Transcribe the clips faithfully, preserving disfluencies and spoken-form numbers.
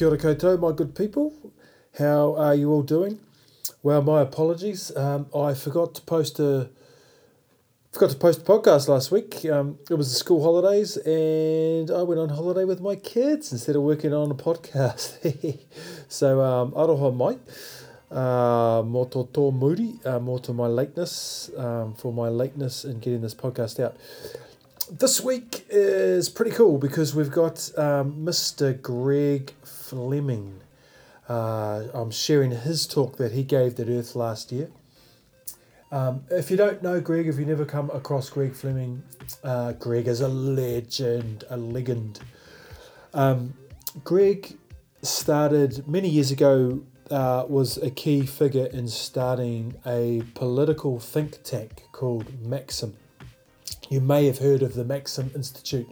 Kia ora koutou, my good people. How are you all doing? Well, my apologies. Um, I forgot to post a forgot to post a podcast last week. Um, it was the school holidays, and I went on holiday with my kids instead of working on a podcast. So, um, aroha mai. Uh, mō tō tō muri, uh, more to my lateness, um, for my lateness in getting this podcast out. This week is pretty cool because we've got um, Mister Greg Fleming. Uh, I'm sharing his talk that he gave at Earth last year. Um, if you don't know Greg, if you never come across Greg Fleming, uh, Greg is a legend, a legend. Um, Greg started many years ago. Uh, was a key figure in starting a political think tank called Maxim. You may have heard of the Maxim Institute,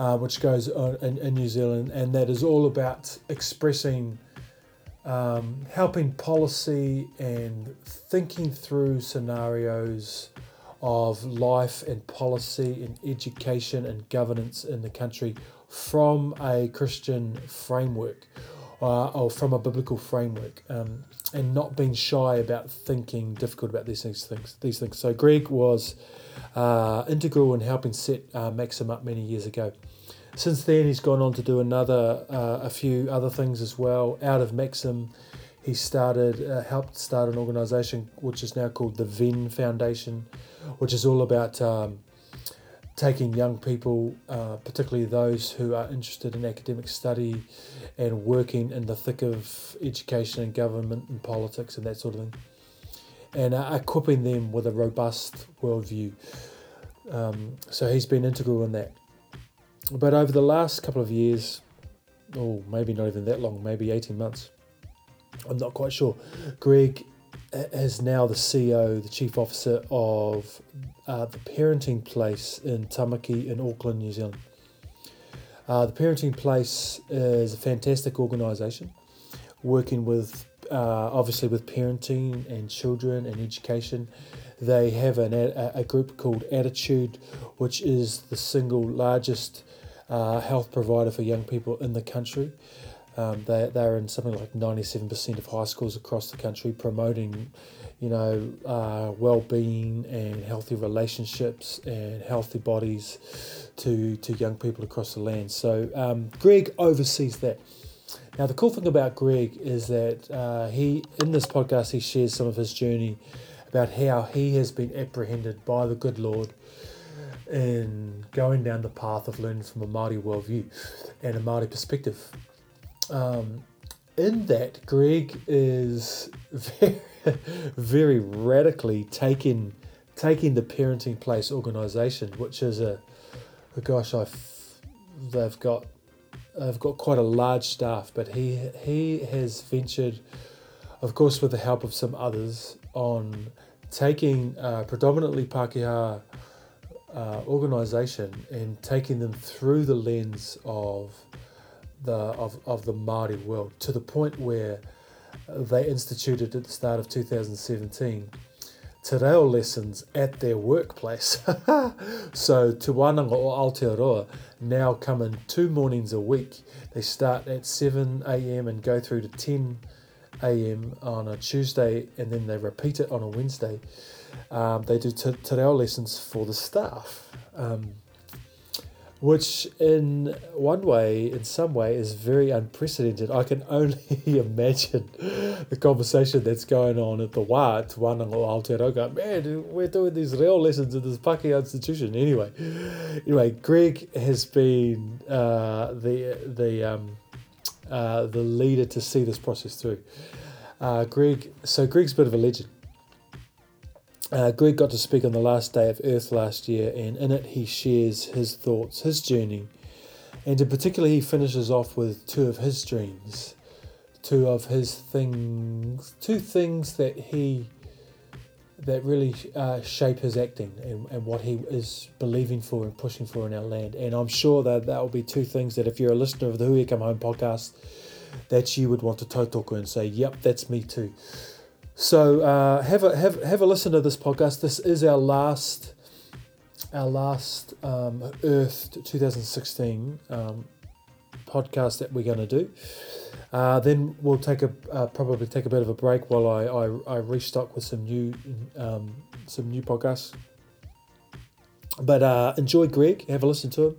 uh, which goes on in, in New Zealand, and that is all about expressing, um, helping policy and thinking through scenarios of life and policy and education and governance in the country from a Christian framework. Uh, or from a biblical framework, um, and not being shy about thinking difficult about these things. things these things. So Greg was uh, integral in helping set uh, Maxim up many years ago. Since then, he's gone on to do another, uh, a few other things as well. Out of Maxim, he started, uh, helped start an organisation which is now called the Venn Foundation, which is all about um, taking young people, uh, particularly those who are interested in academic study, and working in the thick of education and government and politics and that sort of thing, and uh, equipping them with a robust worldview. Um, so he's been integral in that. But over the last couple of years, or oh, maybe not even that long, maybe eighteen months, I'm not quite sure, Greg is now the C E O, the Chief Officer of uh, the Parenting Place in Tamaki in Auckland, New Zealand. Uh, the Parenting Place is a fantastic organisation, working with, uh, obviously with parenting and children and education. They have an, a, a group called Attitude, which is the single largest uh, health provider for young people in the country. Um, they, they're in something like ninety-seven percent of high schools across the country, promoting, you know, uh, well-being and healthy relationships and healthy bodies to, to young people across the land. So um, Greg oversees that. Now, the cool thing about Greg is that uh, he, in this podcast, he shares some of his journey about how he has been apprehended by the good Lord in going down the path of learning from a Māori worldview and a Māori perspective. Um, in that, Greg is very, very radically taking taking the Parenting Place organisation, which is a, oh gosh, I they've got they've got quite a large staff, but he he has ventured, of course, with the help of some others, on taking uh, predominantly Pākehā uh, organisation and taking them through the lens of. The, of, of the Māori world, to the point where they instituted at the start of two thousand seventeen te reo lessons at their workplace. So Te Wānanga o Aotearoa now come in two mornings a week. They start at seven a.m. and go through to ten a.m. on a Tuesday, and then they repeat it on a Wednesday. Um, they do te, te reo lessons for the staff. Um, Which in one way, in some way, is very unprecedented. I can only imagine the conversation that's going on at the Wā, Te Wānanga o Aotearoa. Man, we're doing these real lessons at this Pākehā institution. Anyway, anyway, Greg has been uh, the the um, uh, the leader to see this process through. Uh, Greg, so Greg's a bit of a legend. Uh, Greg got to speak on the last day of Earth last year, and in it he shares his thoughts, his journey, and in particular he finishes off with two of his dreams, two of his things, two things that he, that really uh, shape his acting and, and what he is believing for and pushing for in our land. And I'm sure that that will be two things that if you're a listener of the Hui Come Home podcast, that you would want to tautoko and say, yep, that's me too. So uh, have a have have a listen to this podcast. This is our last our last um, Earth twenty sixteen um, podcast that we're going to do. Uh, then we'll take a uh, probably take a bit of a break while I, I, I restock with some new um, some new podcasts. But uh, enjoy Greg, have a listen to him,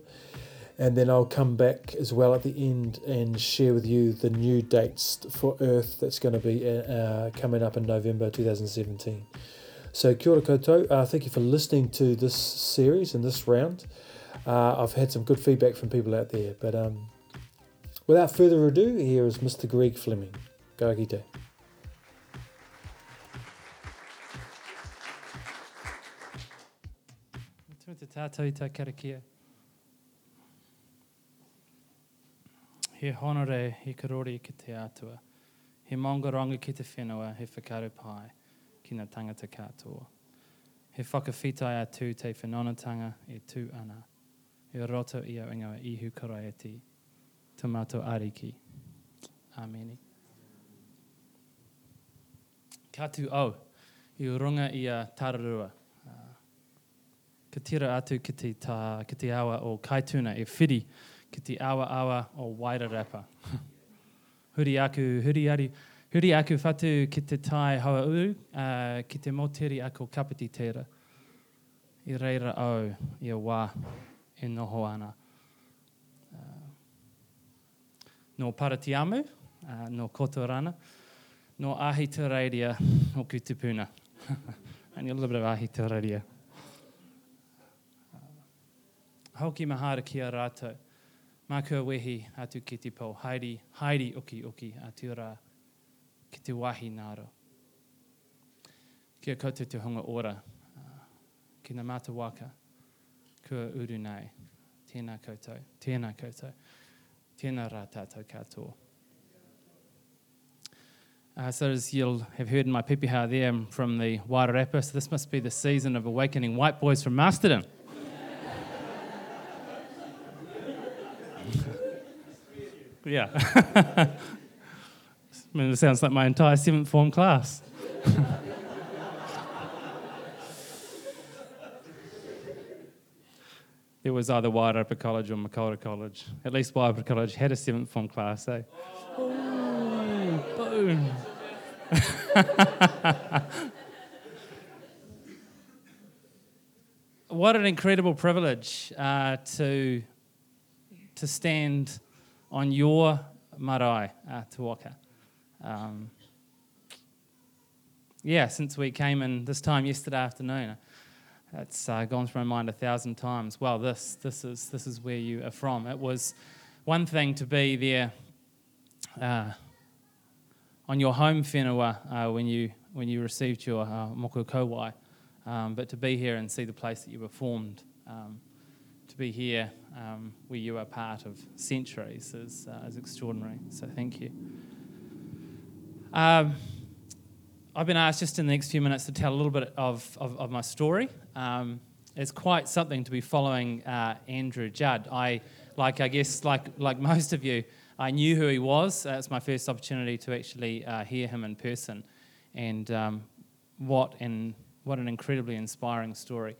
and then I'll come back as well at the end and share with you the new dates for Earth that's going to be uh, coming up in November twenty seventeen. So kia ora koutou, uh, thank you for listening to this series and this round. Uh, I've had some good feedback from people out there, but um, without further ado, here is Mister Greg Fleming. Ka kite. Tātou tā karakia. He honore, he karori ki te atua. He maungaronga ki te whenua, he whakaru pai ki ngā tangata katoa. He whakawhitai atu te whenonatanga e tū ana. E roto i au ingoa ihu karaeti. Tamato ariki. Ameni. Katu au, i runga i a tararua. Ka tira atu ki te, ta, ki te awa o kaituna e whiri ki te awa awa o wairarapa. huri aku, huri ari, huri aku whatu ki te tai hawa uru, uh, ki te moteri ako kapiti tera. I reira au, i a wā, e noho ana. Uh, no paratiamu, uh, no kotorana, no ahi te reiria o kutupuna. And a little bit of ahi te reiria. Hoki mahara ki a rātou, mā kua wehi atu ki te pau, haere, haere uki uki atu rā ki te wahi nāro. Kia koutou te hunga ora, uh, ki ngā mātawaka, kua uru nei, tēnā koutou, tēnā koutou, tēnā rā tātou katoa. Uh, so as you'll have heard in my pepeha there, I'm from the Wairarapa, so this must be the season of awakening white boys from Masterton. Yeah. I mean, it sounds like my entire seventh form class. It was either Wairarapa College or Makoura College. At least Wairarapa College had a seventh form class, eh? Oh, boom. What an incredible privilege uh, to to stand on your marae, uh, Tawaka. Um, yeah, since we came in this time yesterday afternoon, it's uh, gone through my mind a thousand times. Well, this this is this is where you are from. It was one thing to be there uh, on your home whenua uh, when you when you received your uh, moku kowai, um, but to be here and see the place that you were formed. Um, be here um, where you are part of centuries is, uh, is extraordinary, so thank you. Um, I've been asked just in the next few minutes to tell a little bit of, of, of my story. Um, it's quite something to be following uh, Andrew Judd. I, like I guess, like like most of you, I knew who he was. Uh, it's my first opportunity to actually uh, hear him in person, and um, what an, what an incredibly inspiring story.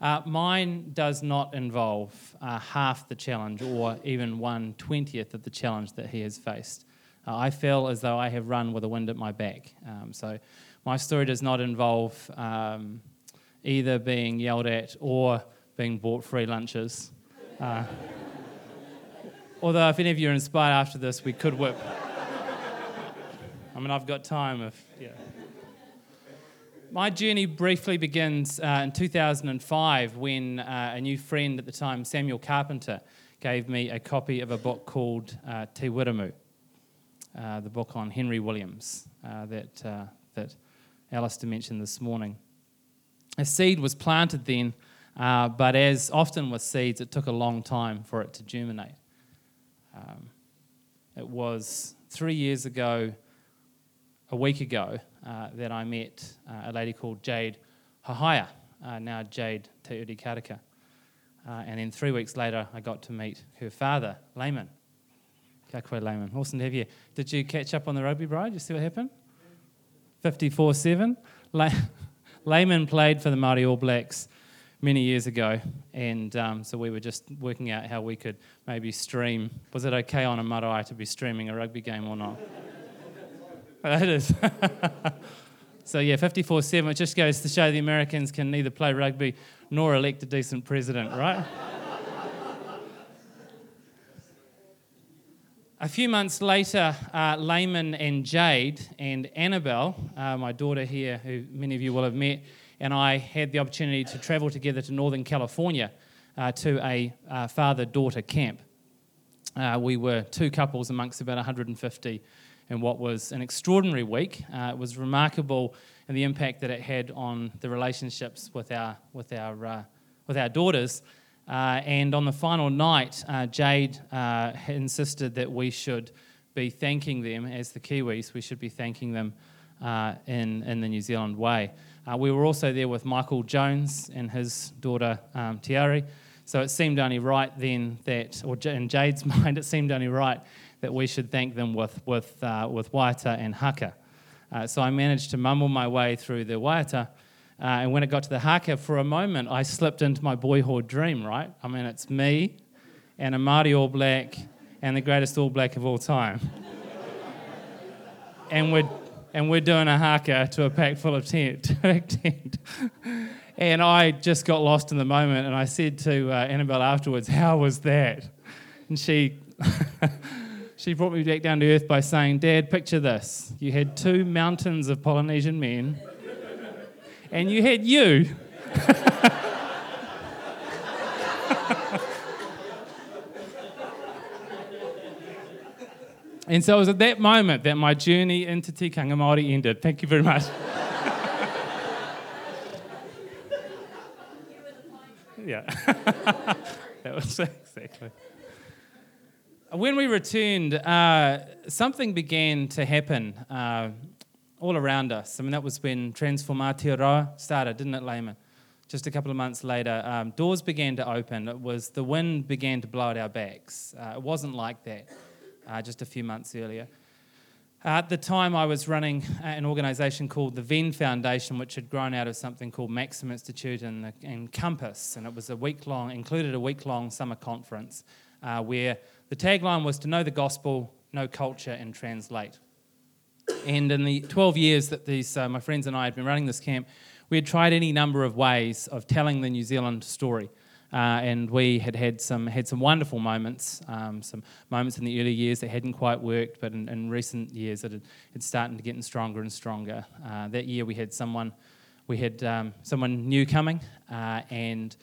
Uh, mine does not involve uh, half the challenge or even one twentieth of the challenge that he has faced. Uh, I feel as though I have run with a wind at my back. Um, so my story does not involve um, either being yelled at or being bought free lunches. Uh, although if any of you are inspired after this, we could whip. I mean, I've got time if... yeah. My journey briefly begins uh, in two thousand five when uh, a new friend at the time, Samuel Carpenter, gave me a copy of a book called uh, Te Wiramu, uh, the book on Henry Williams uh, that uh, that Alistair mentioned this morning. A seed was planted then, uh, but as often with seeds, it took a long time for it to germinate. Um, it was three years ago, a week ago, Uh, that I met uh, a lady called Jade Haiu, uh, now Jade Te Uri Karaka. Uh, and then three weeks later, I got to meet her father, Layman. Kia koe, Layman. Awesome to have you. Did you catch up on the rugby, Brian? Did you see what happened? fifty-four seven. Lay- Layman played for the Māori All Blacks many years ago, and um, so we were just working out how we could maybe stream. Was it okay on a marae to be streaming a rugby game or not? It is. So yeah, fifty-four seven, it just goes to show the Americans can neither play rugby nor elect a decent president, right? A few months later, uh, Layman and Jade and Annabelle, uh, my daughter here, who many of you will have met, and I had the opportunity to travel together to Northern California uh, to a uh, father-daughter camp. Uh, we were two couples amongst about one hundred fifty in what was an extraordinary week. Uh, it was remarkable in the impact that it had on the relationships with our with our uh, with our daughters. Uh, and on the final night, uh, Jade uh, insisted that we should be thanking them as the Kiwis. We should be thanking them uh, in in the New Zealand way. Uh, we were also there with Michael Jones and his daughter um, Te Uri. So it seemed only right then that, or in Jade's mind, it seemed only right that we should thank them with with uh, with waita and haka. Uh, so I managed to mumble my way through the waita. Uh, and when it got to the haka, for a moment, I slipped into my boyhood dream, right? I mean, it's me and a Māori All Black and the greatest All Black of all time. and we're and we're doing a haka to a pack full of tent. tent. And I just got lost in the moment, and I said to uh, Annabelle afterwards, "How was that?" And she... She brought me back down to earth by saying, "Dad, picture this. You had two mountains of Polynesian men, and you had you." And so it was at that moment that my journey into tikanga Māori ended. Thank you very much. Yeah. That was exactly. When we returned, uh, something began to happen uh, all around us. I mean, that was when Transform Aotearoa started, didn't it, Layman? Just a couple of months later, um, doors began to open. It was the wind began to blow at our backs. Uh, it wasn't like that uh, just a few months earlier. Uh, at the time, I was running an organisation called the Venn Foundation, which had grown out of something called Maxim Institute and, and Compass, and it was a week-long, included a week-long summer conference uh, where the tagline was to know the gospel, know culture, and translate. And in the twelve years that these uh, my friends and I had been running this camp, we had tried any number of ways of telling the New Zealand story. Uh, and we had had some had some wonderful moments, um, some moments in the early years that hadn't quite worked, but in, in recent years it had it's starting to get stronger and stronger. Uh, that year we had someone, we had um, someone new coming, uh, and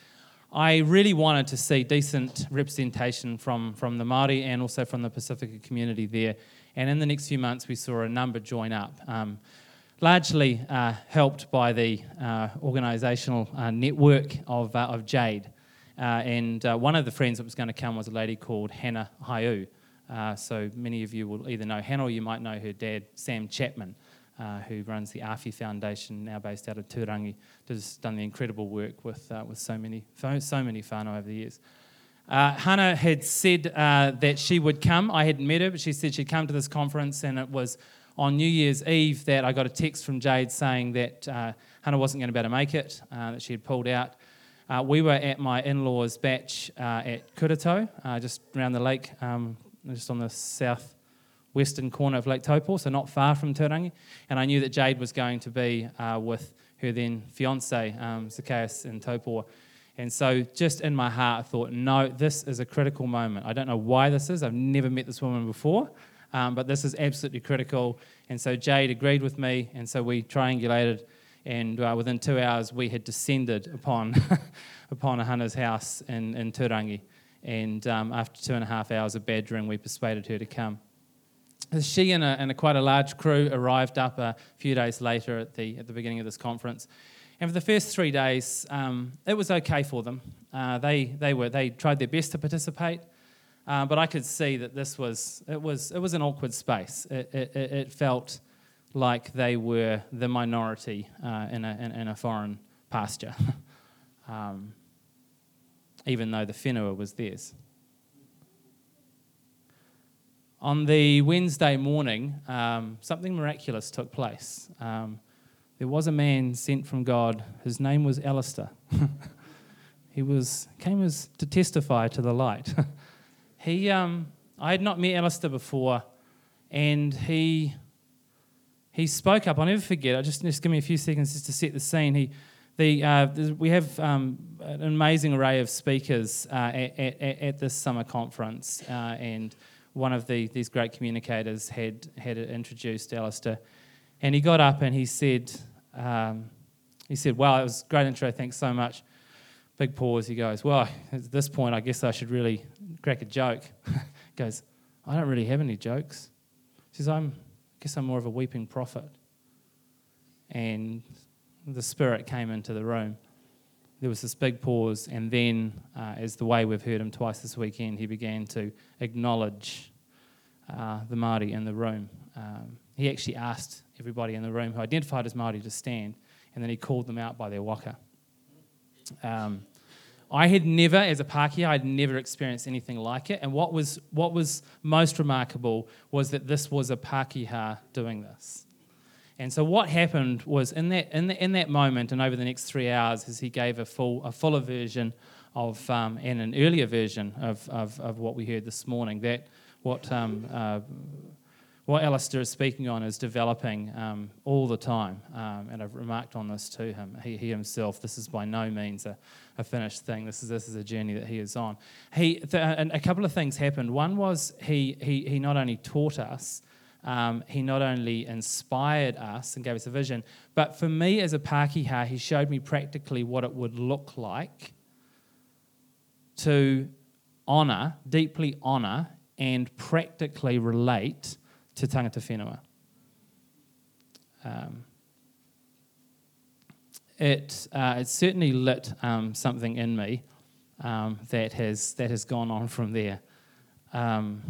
I really wanted to see decent representation from, from the Māori and also from the Pacifica community there. And in the next few months, we saw a number join up, um, largely uh, helped by the uh, organisational uh, network of, uh, of Jade. Uh, and uh, one of the friends that was going to come was a lady called Hannah Haiu. Uh, so many of you will either know Hannah or you might know her dad, Sam Chapman, Uh, who runs the A F I Foundation, now based out of Tūrangi, has done the incredible work with uh, with so many so many whānau over the years. Uh, Hannah had said uh, that she would come. I hadn't met her, but she said she'd come to this conference, and it was on New Year's Eve that I got a text from Jade saying that uh, Hannah wasn't going to be able to make it, uh, that she had pulled out. Uh, we were at my in-laws' batch uh, at Kuretau, uh, just around the lake, um, just on the south western corner of Lake Taupo, so not far from Tūrangi, and I knew that Jade was going to be uh, with her then fiancé, um, Zacchaeus in Taupo. And so just in my heart I thought, no, this is a critical moment. I don't know why this is. I've never met this woman before, um, but this is absolutely critical. And so Jade agreed with me, and so we triangulated, and uh, within two hours we had descended upon upon Hannah's house in, in Tūrangi. And um, after two and a half hours of badgering, we persuaded her to come. She and, a, and a quite a large crew arrived up a few days later at the at the beginning of this conference, and for the first three days, um, it was okay for them. Uh, they they were they tried their best to participate, uh, but I could see that this was it was it was an awkward space. It it, it felt like they were the minority uh, in a in, in a foreign pasture, um, even though the whenua was theirs. On the Wednesday morning, um, something miraculous took place. Um, there was a man sent from God. His name was Alistair. He was came as to testify to the light. he, um, I had not met Alistair before, and he he spoke up. I'll never forget. I just just give me a few seconds just to set the scene. He, the uh, we have um, an amazing array of speakers uh, at, at, at this summer conference, uh, and one of the these great communicators had had introduced Alistair, and he got up and he said, um, he said, "Wow, it was a great intro. Thanks so much." Big pause, he goes, well, at this point, I guess I should really crack a joke. Goes, I don't really have any jokes. He says, I'm, I guess I'm more of a weeping prophet. And the spirit came into the room. There was this big pause, and then, uh, as the way we've heard him twice this weekend, he began to acknowledge uh, the Māori in the room. Um, he actually asked everybody in the room who identified as Māori to stand, and then he called them out by their waka. Um, I had never, as a Pākehā, I had never experienced anything like it. And what was what was most remarkable was that this was a Pākehā doing this. And so what happened was in that in, the, in that moment, and over the next three hours, as he gave a full a fuller version of um, and an earlier version of, of of what we heard this morning. That what um, uh, what Alistair is speaking on is developing um, all the time, um, and I've remarked on this to him. He, he himself, this is by no means a, a finished thing. This is this is a journey that he is on. He th- and a couple of things happened. One was he he he not only taught us, um, he not only inspired us and gave us a vision, but for me as a Pākehā, he showed me practically what it would look like to honour, deeply honour, and practically relate to tangata whenua. Um, it uh, it certainly lit um, something in me um, that has that has gone on from there. Um,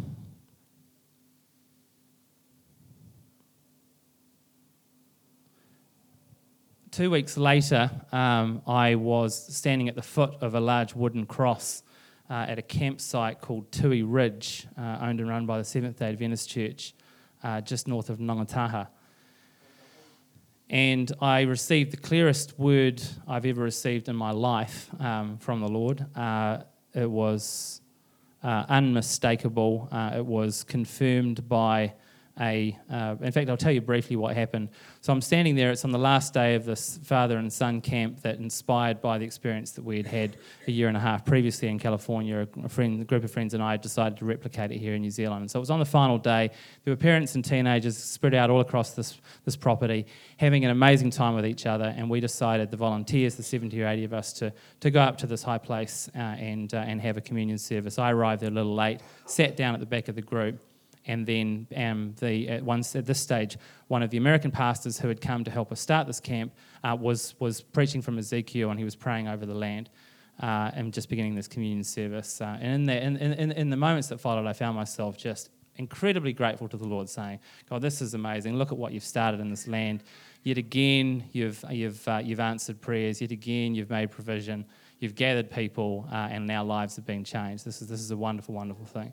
two weeks later, um, I was standing at the foot of a large wooden cross uh, at a campsite called Tui Ridge, uh, owned and run by the Seventh-day Adventist Church. Uh, just north of Nongataha. And I received the clearest word I've ever received in my life um, from the Lord. Uh, it was uh, unmistakable. Uh, it was confirmed by a... Uh, in fact, I'll tell you briefly what happened. So I'm standing there. It's on the last day of this father and son camp that inspired by the experience that we had had a year and a half previously in California. A, friend, a group of friends and I decided to replicate it here in New Zealand. And so it was on the final day. There were parents and teenagers spread out all across this, this property, having an amazing time with each other. And we decided, the volunteers, the seventy or eighty of us, to, to go up to this high place uh, and, uh, and have a communion service. I arrived there a little late, sat down at the back of the group. And then um, the, at, once, at this stage, one of the American pastors who had come to help us start this camp uh, was, was preaching from Ezekiel, and he was praying over the land uh, and just beginning this communion service. Uh, and in the, in, in, in the moments that followed, I found myself just incredibly grateful to the Lord, saying, God, this is amazing. Look at what you've started in this land. Yet again, you've, you've, uh, you've answered prayers. Yet again, you've made provision. You've gathered people, uh, and now lives have been changed. This is, this is a wonderful, wonderful thing.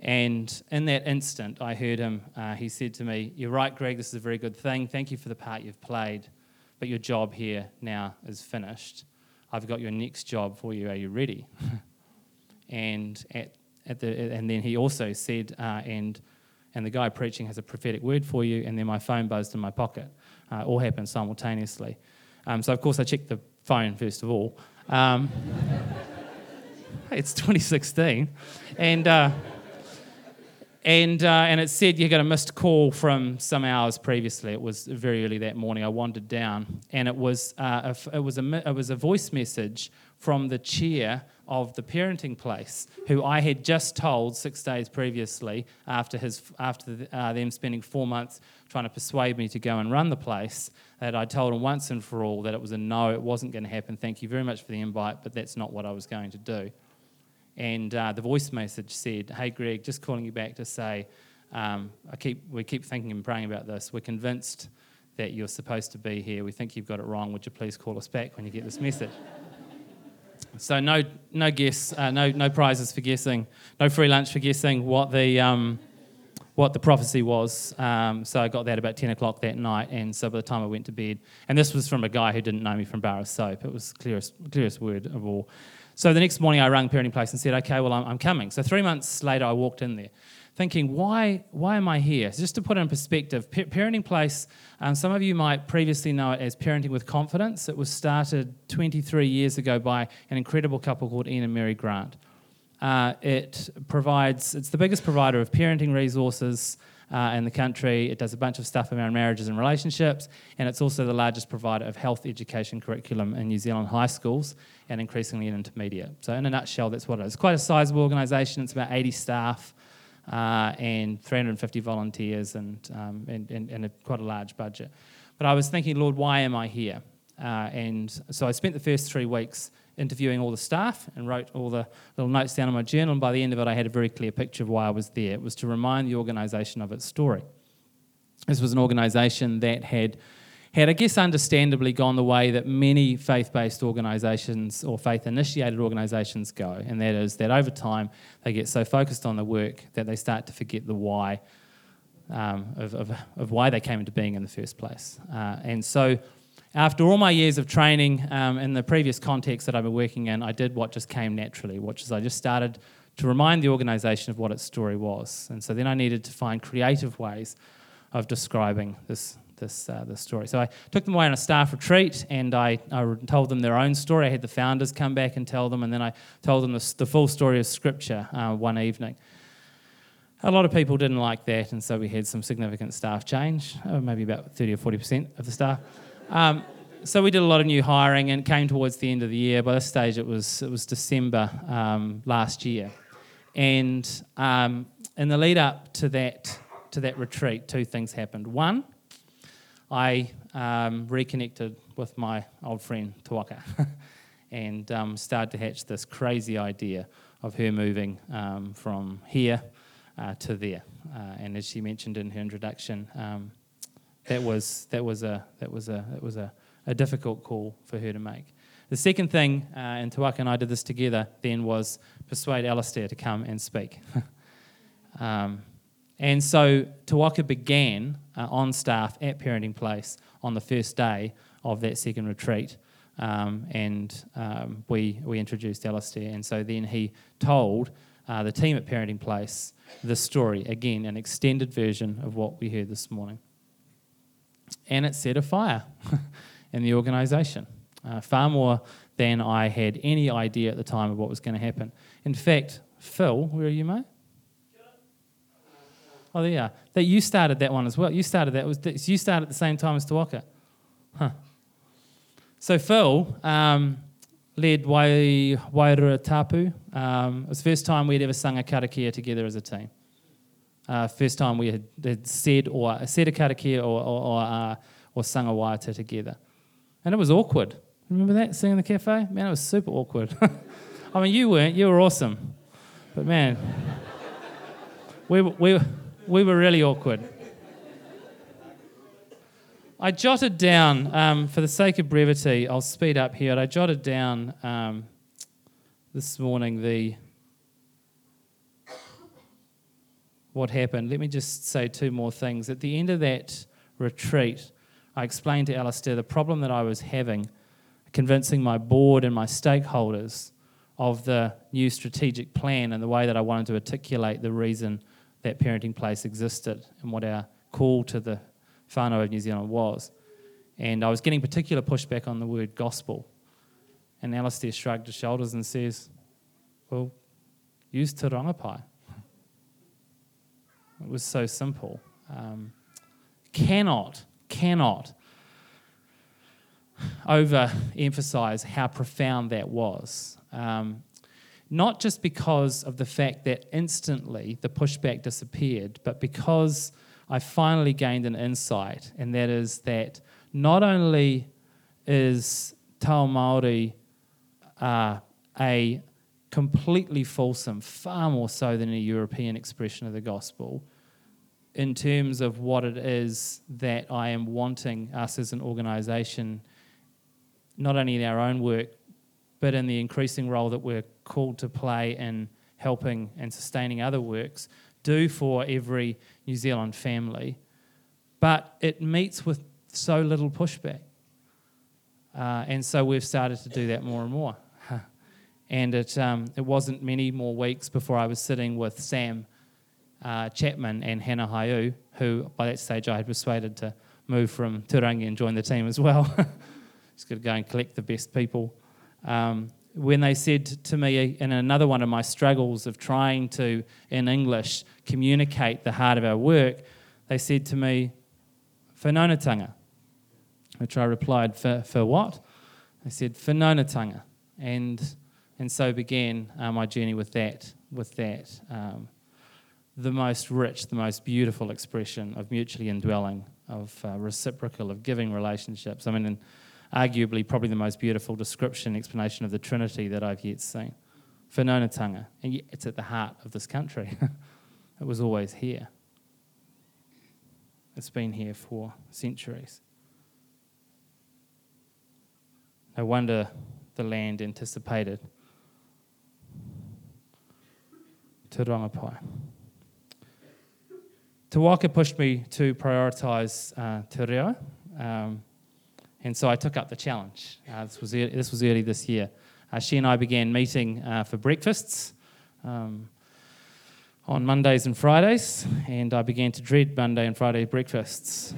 And in that instant, I heard him. Uh, he said to me, you're right, Greg, this is a very good thing. Thank you for the part you've played, but your job here now is finished. I've got your next job for you. Are you ready? and at, at the and then he also said, uh, and and the guy preaching has a prophetic word for you, and then my phone buzzed in my pocket. Uh, all happened simultaneously. Um, so, of course, I checked the phone first of all. Um, it's twenty sixteen. And... Uh, And uh, and it said you got a missed call from some hours previously. It was very early that morning. I wandered down, and it was uh, a, it was a it was a voice message from the chair of the Parenting Place, who I had just told six days previously after his after the, uh, them spending four months trying to persuade me to go and run the place, that I told him once and for all that it was a no, it wasn't going to happen. Thank you very much for the invite, but that's not what I was going to do. And uh, the voice message said, hey, Greg, just calling you back to say, um, I keep we keep thinking and praying about this. We're convinced that you're supposed to be here. We think you've got it wrong. Would you please call us back when you get this message? So no no guess, uh, no no prizes for guessing, no free lunch for guessing what the um, what the prophecy was. Um, so I got that about ten o'clock that night, and so by the time I went to bed, and this was from a guy who didn't know me from Bar of Soap. It was the clearest, clearest word of all. So the next morning I rang Parenting Place and said, okay, well, I'm, I'm coming. So three months later I walked in there thinking, why why am I here? So just to put it in perspective, pa- Parenting Place, um, some of you might previously know it as Parenting with Confidence. It was started twenty-three years ago by an incredible couple called Ian and Mary Grant. Uh, it provides, it's the biggest provider of parenting resources uh, in the country. It does a bunch of stuff around marriages and relationships, and it's also the largest provider of health education curriculum in New Zealand high schools and increasingly in intermediate. So in a nutshell, that's what it is. Quite a sizable organisation. It's about eighty staff. Uh, and three hundred fifty volunteers and, um, and, and, and a, quite a large budget. But I was thinking, Lord, why am I here? Uh, and so I spent the first three weeks interviewing all the staff and wrote all the little notes down in my journal, and by the end of it I had a very clear picture of why I was there. It was to remind the organisation of its story. This was an organisation that had, had, I guess understandably, gone the way that many faith-based organisations or faith-initiated organisations go, and that is that over time they get so focused on the work that they start to forget the why um, of, of, of why they came into being in the first place. Uh, and so after all my years of training um, in the previous context that I've been working in, I did what just came naturally, which is I just started to remind the organisation of what its story was. And so then I needed to find creative ways of describing this This, uh, this story. So I took them away on a staff retreat and I, I told them their own story. I had the founders come back and tell them, and then I told them the, the full story of Scripture uh, one evening. A lot of people didn't like that, and so we had some significant staff change, oh, maybe about thirty or forty percent of the staff. Um, so we did a lot of new hiring, and it came towards the end of the year. By this stage it was, it was December um, last year. And um, in the lead up to that, to that retreat, two things happened. One, I um, reconnected with my old friend Tawaka and um, started to hatch this crazy idea of her moving um, from here uh, to there. Uh, and as she mentioned in her introduction, um, that was that was a that was a it was a, a difficult call for her to make. The second thing, uh, and Tawaka and I did this together then, was persuade Alistair to come and speak. um, And so Tawaka began uh, on staff at Parenting Place on the first day of that second retreat, um, and um, we we introduced Alistair. And so then he told uh, the team at Parenting Place this story, again, an extended version of what we heard this morning. And it set a fire in the organisation, uh, far more than I had any idea at the time of what was going to happen. In fact, Phil, where are you, mate? Oh, there you are. That you started that one as well. You started that. Was you started at the same time as Tawaka. Huh. So Phil um, led Wai Wairua Tapu. Um, it was the first time we'd ever sung a karakia together as a team. Uh, first time we had, had said or said a karakia or or or, uh, or sung a waita together, and it was awkward. Remember that, singing in the cafe? Man, it was super awkward. I mean, you weren't. You were awesome, but man, we we. We were really awkward. I jotted down, um, for the sake of brevity, I'll speed up here, and I jotted down um, this morning the what happened. Let me just say two more things. At the end of that retreat, I explained to Alistair the problem that I was having, convincing my board and my stakeholders of the new strategic plan and the way that I wanted to articulate the reason that Parenting Place existed and what our call to the whānau of New Zealand was. And I was getting particular pushback on the word gospel. And Alistair shrugged his shoulders and says, well, use te rangapai. It was so simple. Um, cannot, cannot overemphasise how profound that was. Um, Not just because of the fact that instantly the pushback disappeared, but because I finally gained an insight, and that is that not only is Tau Māori uh, a completely fulsome, far more so than a European expression of the gospel, in terms of what it is that I am wanting us as an organisation, not only in our own work, but in the increasing role that we're called to play in helping and sustaining other works, do for every New Zealand family, but it meets with so little pushback. Uh, and so we've started to do that more and more. And it um, it wasn't many more weeks before I was sitting with Sam uh, Chapman and Hannah Haiu, who by that stage I had persuaded to move from Tūrangi and join the team as well. Just going to go and collect the best people. Um, when they said to me in another one of my struggles of trying to, in English, communicate the heart of our work, they said to me, whanaunatanga, which I replied, for for what? They said, whanaunatanga. And and so began uh, my journey with that, with that, um, the most rich, the most beautiful expression of mutually indwelling, of uh, reciprocal, of giving relationships. I mean, and arguably probably the most beautiful description, explanation of the Trinity that I've yet seen. Whanaunatanga. And yet it's at the heart of this country. It was always here. It's been here for centuries. No wonder the land anticipated Te Rangapai. Tawaka pushed me to prioritise uh, te reo, um, and so I took up the challenge. Uh, this was early, this was early this year. Uh, she and I began meeting uh, for breakfasts um, on Mondays and Fridays, and I began to dread Monday and Friday breakfasts.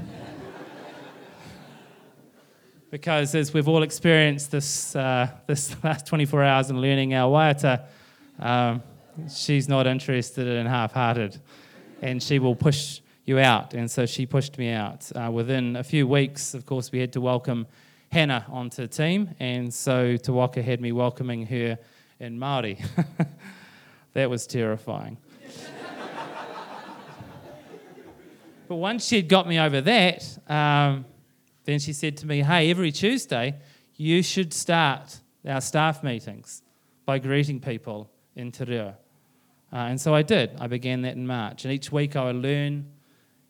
Because as we've all experienced this uh, this last twenty-four hours in learning our waiata, um, she's not interested in half-hearted. And she will push you out. And so she pushed me out. Uh, within a few weeks, of course, we had to welcome Hannah onto the team. And so Tawaka had me welcoming her in Māori. That was terrifying. But once she'd got me over that, um, then she said to me, hey, every Tuesday, you should start our staff meetings by greeting people in te reo. Uh, and so I did. I began that in March. And each week I would learn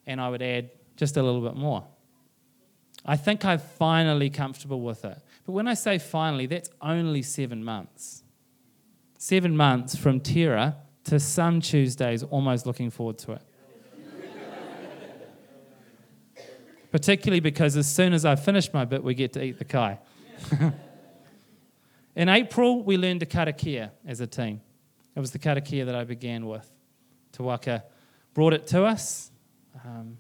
and I would add just a little bit more. I think I'm finally comfortable with it. But when I say finally, that's only seven months. Seven months from terror to some Tuesdays almost looking forward to it. Particularly because as soon as I finish my bit, we get to eat the kai. In April, we learned to karakia as a team. It was the karakia that I began with. Tawaka brought it to us. Um,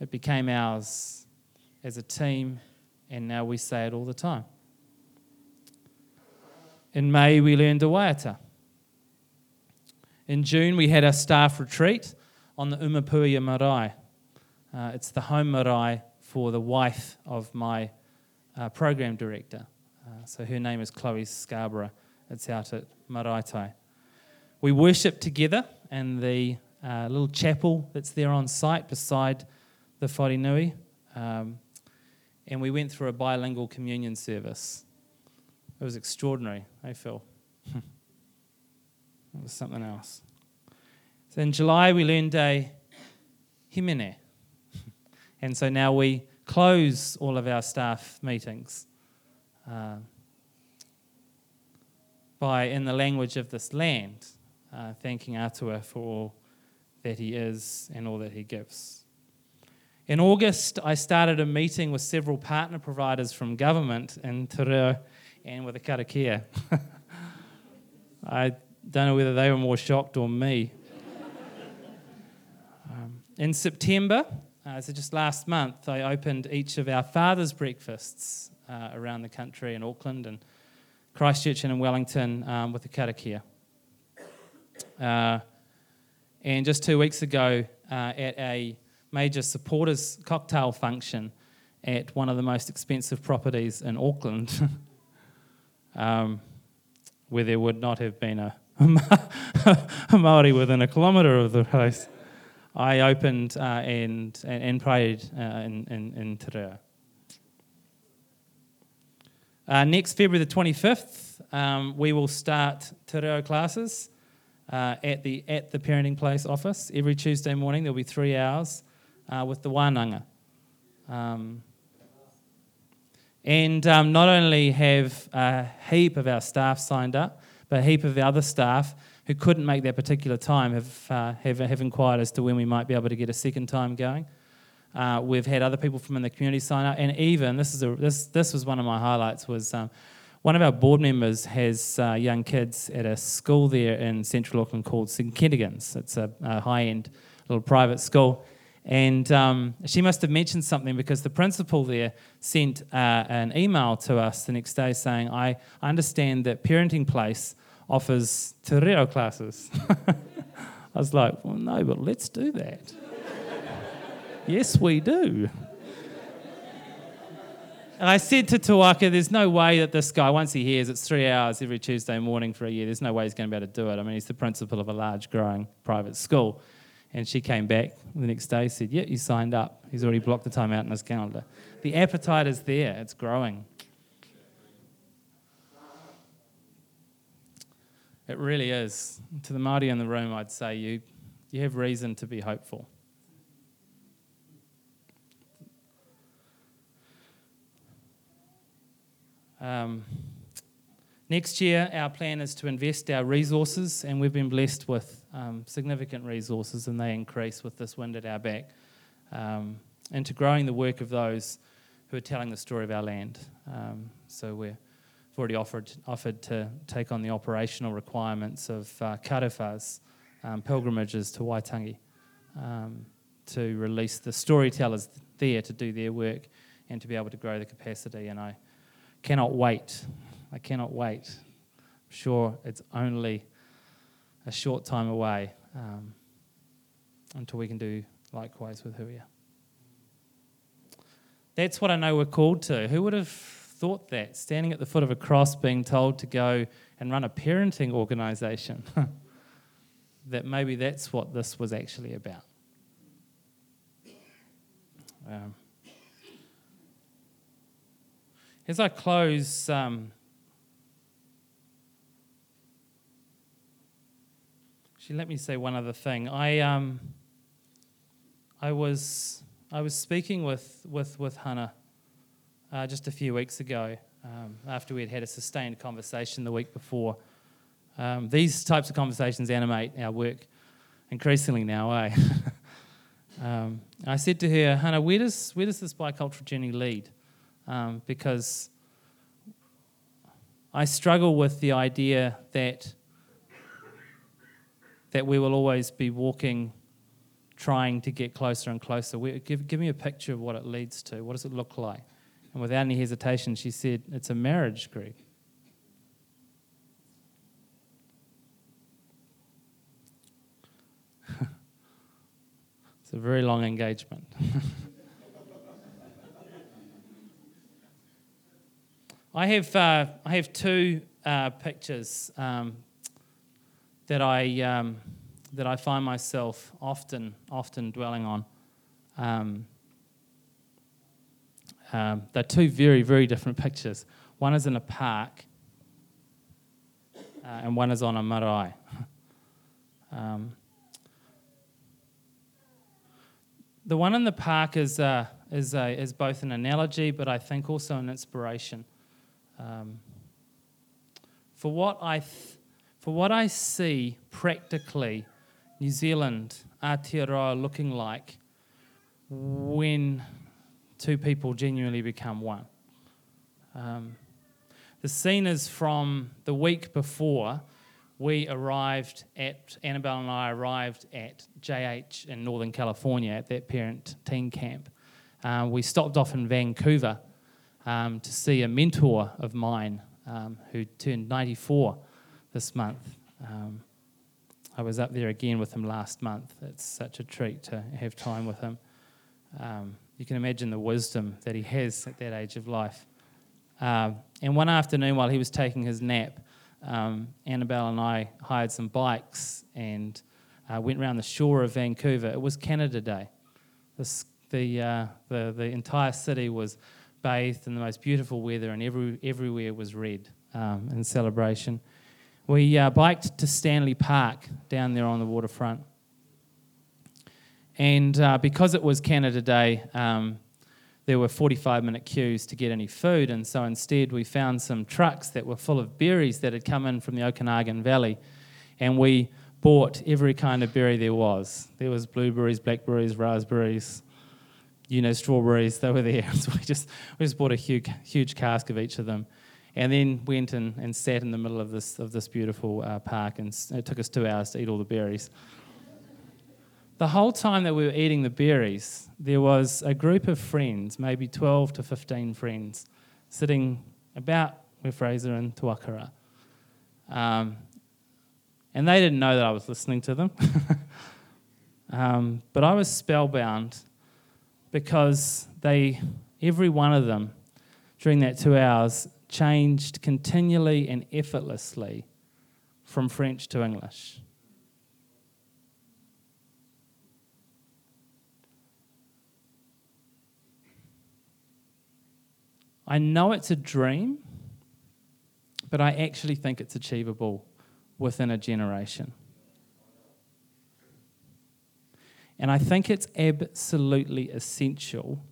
it became ours as a team, and now we say it all the time. In May, we learned the waiata. In June, we had our staff retreat on the Umapuia Marae. Uh, it's the home marae for the wife of my uh, program director. Uh, so her name is Chloe Scarborough. It's out at Maraitai. We worshipped together in the uh, little chapel that's there on site beside the wharenui, um, and we went through a bilingual communion service. It was extraordinary, eh, Phil? It was something else. So in July, we learned a himene, and so now we close all of our staff meetings uh, by, in the language of this land, Uh, thanking Atua for all that he is and all that he gives. In August, I started a meeting with several partner providers from government in te reo and with the karakia. I don't know whether they were more shocked or me. um, in September, uh, so just last month, I opened each of our fathers' breakfasts uh, around the country in Auckland and Christchurch and in Wellington um, with the karakia. Uh, and just two weeks ago uh, at a major supporters cocktail function at one of the most expensive properties in Auckland, um, where there would not have been a, a Māori within a kilometre of the place, I opened uh, and, and, and prayed uh, in, in, in te reo. Uh, next February the twenty-fifth, um, we will start te reo classes. Uh, at the at the Parenting Place office. Every Tuesday morning there'll be three hours uh, with the Wānanga. Um, and um, not only have a heap of our staff signed up, but a heap of the other staff who couldn't make that particular time have, uh, have, have inquired as to when we might be able to get a second time going. Uh, we've had other people from in the community sign up, and even, this is a, this this was one of my highlights, was um, One of our board members has uh, young kids at a school there in central Auckland called St Kentigan's. It's a, a high-end little private school. And um, she must have mentioned something, because the principal there sent uh, an email to us the next day saying, I understand that Parenting Place offers te reo classes. I was like, well, no, but let's do that. Yes, we do. And I said to Tawaka, there's no way that this guy, once he hears it's three hours every Tuesday morning for a year, there's no way he's going to be able to do it. I mean, he's the principal of a large growing private school. And she came back the next day and said, yeah, you signed up. He's already blocked the time out in his calendar. The appetite is there. It's growing. It really is. To the Māori in the room, I'd say you, you have reason to be hopeful. Um, next year, our plan is to invest our resources, and we've been blessed with um, significant resources, and they increase with this wind at our back, um, into growing the work of those who are telling the story of our land. Um, so we're, we've already offered offered to take on the operational requirements of uh, karewhas, um, pilgrimages to Waitangi, um, to release the storytellers there to do their work and to be able to grow the capacity, and I cannot wait. I cannot wait. I'm sure it's only a short time away um, until we can do likewise with Huia. That's what I know we're called to. Who would have thought that? Standing at the foot of a cross, being told to go and run a parenting organisation. That maybe that's what this was actually about. Um, As I close, um, actually, let me say one other thing. I um, I was I was speaking with with with Hannah uh, just a few weeks ago, um, after we had had a sustained conversation the week before. Um, these types of conversations animate our work increasingly now, eh? um, I said to her, Hannah, where does where does this bicultural journey lead? Um, because I struggle with the idea that that we will always be walking, trying to get closer and closer. We, give, give me a picture of what it leads to. What does it look like? And without any hesitation, she said, it's a marriage, Greg. It's a very long engagement. I have uh, I have two uh, pictures um, that I um, that I find myself often often dwelling on. Um, um, they're two very very different pictures. One is in a park, uh, and one is on a marae. um, the one in the park is uh, is a, is both an analogy, but I think also an inspiration. Um, for what I, th- for what I see practically, New Zealand Aotearoa looking like when two people genuinely become one. Um, the scene is from the week before we arrived at Annabelle and I arrived at J H in Northern California at that parent teen camp. Uh, we stopped off in Vancouver. Um, to see a mentor of mine um, who turned ninety-four this month. Um, I was up there again with him last month. It's such a treat to have time with him. Um, you can imagine the wisdom that he has at that age of life. Um, and one afternoon while he was taking his nap, um, Annabelle and I hired some bikes and uh, went round the shore of Vancouver. It was Canada Day. This, the, uh, the, the entire city was bathed in the most beautiful weather, and every, everywhere was red um, in celebration. We uh, biked to Stanley Park down there on the waterfront. And uh, because it was Canada Day, um, there were forty-five minute queues to get any food, and so instead we found some trucks that were full of berries that had come in from the Okanagan Valley, and we bought every kind of berry there was. There was blueberries, blackberries, raspberries, you know, strawberries, they were there. So we just we just bought a huge, huge cask of each of them. and then went and, and sat in the middle of this of this beautiful uh, park, and it took us two hours to eat all the berries. The whole time that we were eating the berries, there was a group of friends, maybe twelve to fifteen friends, sitting about where Fraser and Tawakara. Um, and they didn't know that I was listening to them. um, but I was spellbound because they, every one of them, during that two hours, changed continually and effortlessly from French to English. I know it's a dream, but I actually think it's achievable within a generation. And I think it's absolutely essential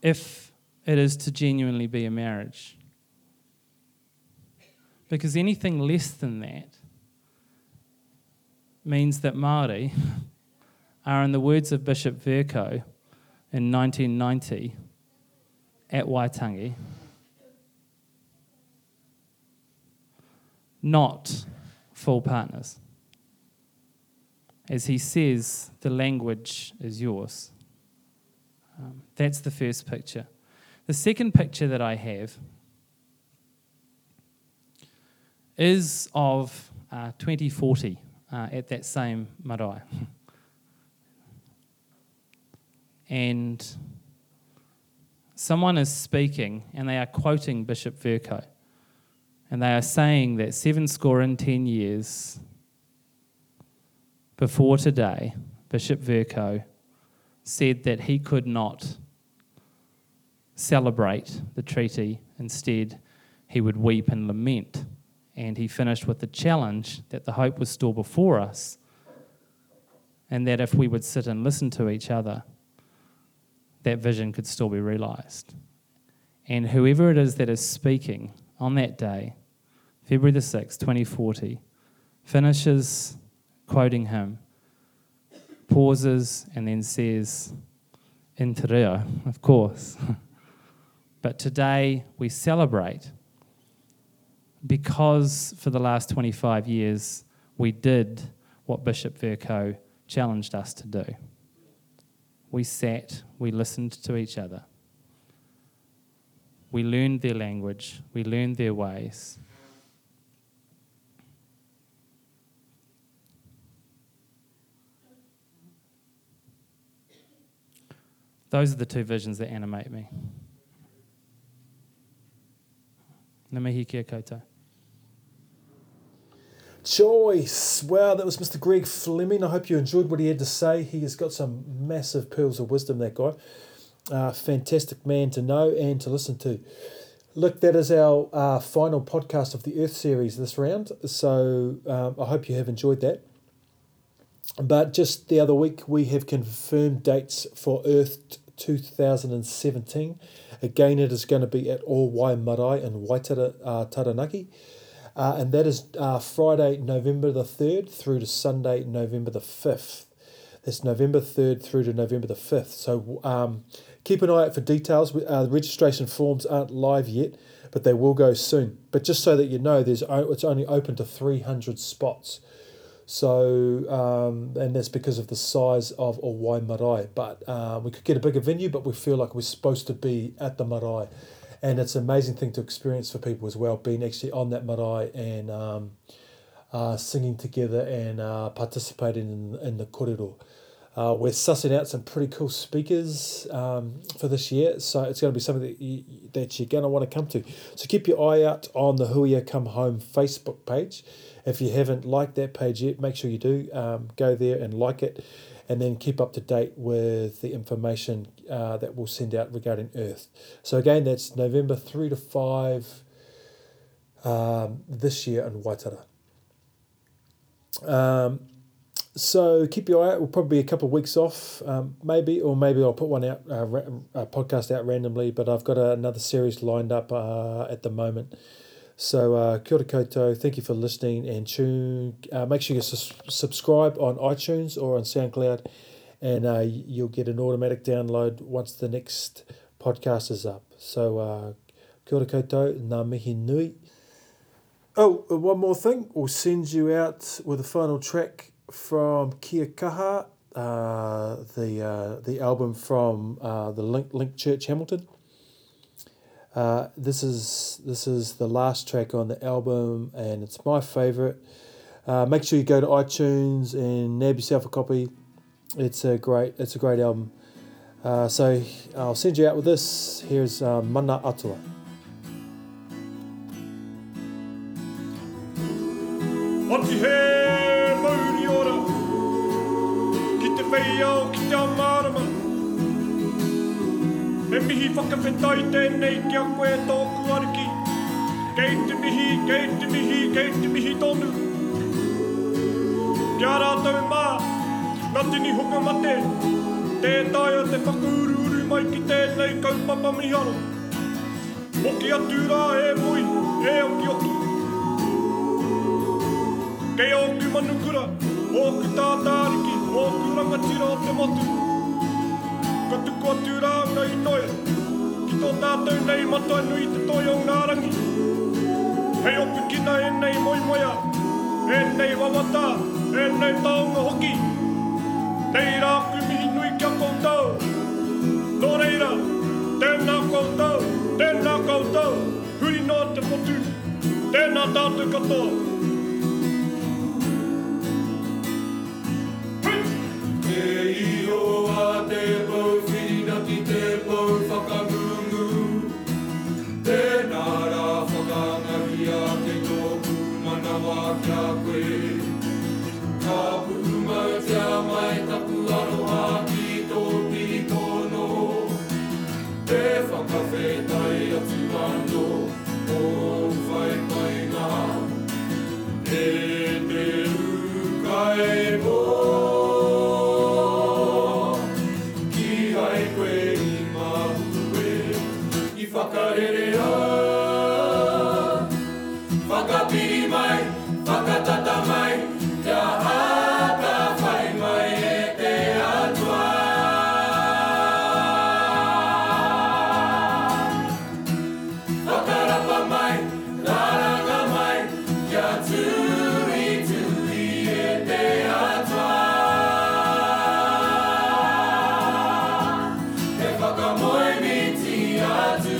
if it is to genuinely be a marriage. Because anything less than that means that Māori are, in the words of Bishop Vercoe, in nineteen ninety, at Waitangi, not full partners. As he says, the language is yours. Um, that's the first picture. The second picture that I have is of uh, twenty forty uh, at that same marae. And someone is speaking, and they are quoting Bishop Vercoe. And they are saying that seven score and ten years before today, Bishop Vercoe said that he could not celebrate the treaty. Instead, he would weep and lament. And he finished with the challenge that the hope was still before us, and that if we would sit and listen to each other, that vision could still be realised. And whoever it is that is speaking on that day, February the sixth, twenty forty, finishes quoting him, pauses, and then says, "In te reo," of course. But today we celebrate because for the last twenty-five years we did what Bishop Vercoe challenged us to do. We sat, we listened to each other. We learned their language, we learned their ways. Those are the two visions that animate me. Ngā mihi kia koutou. Joyce. Wow, that was Mister Greg Fleming. I hope you enjoyed what he had to say. He has got some massive pearls of wisdom, that guy. Uh, fantastic man to know and to listen to. Look, that is our uh, final podcast of the Earth series this round, so um, I hope you have enjoyed that. But just the other week, we have confirmed dates for Earth two thousand seventeen. Again, it is going to be at All Wai Marae in Waitara, uh, Taranaki. Uh, and that is uh, Friday, November the third through to Sunday, November the fifth. That's November third through to November the fifth. So um, keep an eye out for details. Uh, the registration forms aren't live yet, but they will go soon. But just so that you know, there's it's only open to three hundred spots. So, um, and that's because of the size of All Wai Marae. But uh, we could get a bigger venue, but we feel like we're supposed to be at the marae. And it's an amazing thing to experience for people as well, being actually on that marae and um, uh, singing together and uh, participating in, in the kōrero. Uh, we're sussing out some pretty cool speakers um, for this year, so it's going to be something that, you, that you're going to want to come to. So keep your eye out on the Hui Come Home Facebook page. If you haven't liked that page yet, make sure you do. Um, go there and like it, and then keep up to date with the information uh, that we'll send out regarding Earth. So again, that's November three to five um, this year in Waitara. Um, so keep your eye out. We'll probably be a couple of weeks off, um, maybe, or maybe I'll put one out, uh, ra- a podcast out randomly, but I've got uh, another series lined up uh, at the moment. So uh, kia ora koutou, thank you for listening, and tune. Uh, make sure you su- subscribe on iTunes or on SoundCloud, and uh, you'll get an automatic download once the next podcast is up. So, uh, kia ora koutou, ngā mihi nui. Oh, one more thing. We'll send you out with a final track from Kia Kaha, uh, the uh, the album from uh, the Link Link Church Hamilton. Uh, this is this is the last track on the album, and it's my favourite. Uh, make sure you go to iTunes and nab yourself a copy. It's a great it's a great album. Uh, so I'll send you out with this. Here's uh, Mana Atua. Oti he mauri ora, ki te whei au ki te amarama. E mihi whakawhetai tēnei kia koe tōku ariki. Kei te mihi, kei te mihi, kei te mihi tonu. Kia rātou mā, natini huka mate. Tētai o te whakururu mai ki tēnei kaupapa miharo. Moki atu rā e mui, e oki oki. Kei ōku manukura, ōku tātāriki, ōku rangatira o te motu. Ka tuku atu rā ura i noe, ki tō tātou nei matua nui te toi o ngā rangi. Hei oku kina e nei moimoia, e nei wawata, e nei taonga hoki. Nei rā kumihi nui kia koutou. Nō reira, tēnā koutou, tēnā koutou. Huri nō te motu, tēnā tātou katoa. Te iroa te pau, whirinaki te pau, whakangungu. Tēnā rā whakangahi a te tōku manawa kia koe. Ka puku mautia mai tapu aroha ki tō pirikono. Te whakawhetai atu anō, o whaikainga. Te te ukai mō. Whakarerea, whakapiri mai, whakatata mai, te ahata whai mai e te atua. Whakarapa mai, raranga mai, kia turi turi e te atua. Te whakamoemiti atu.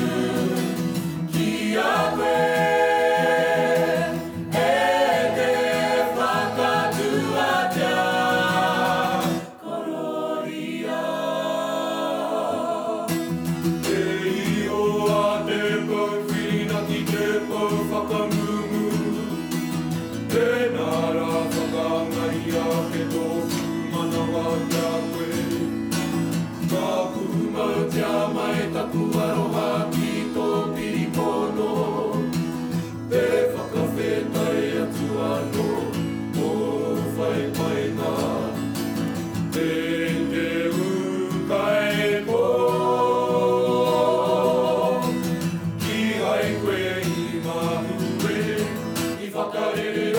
Whakarerea.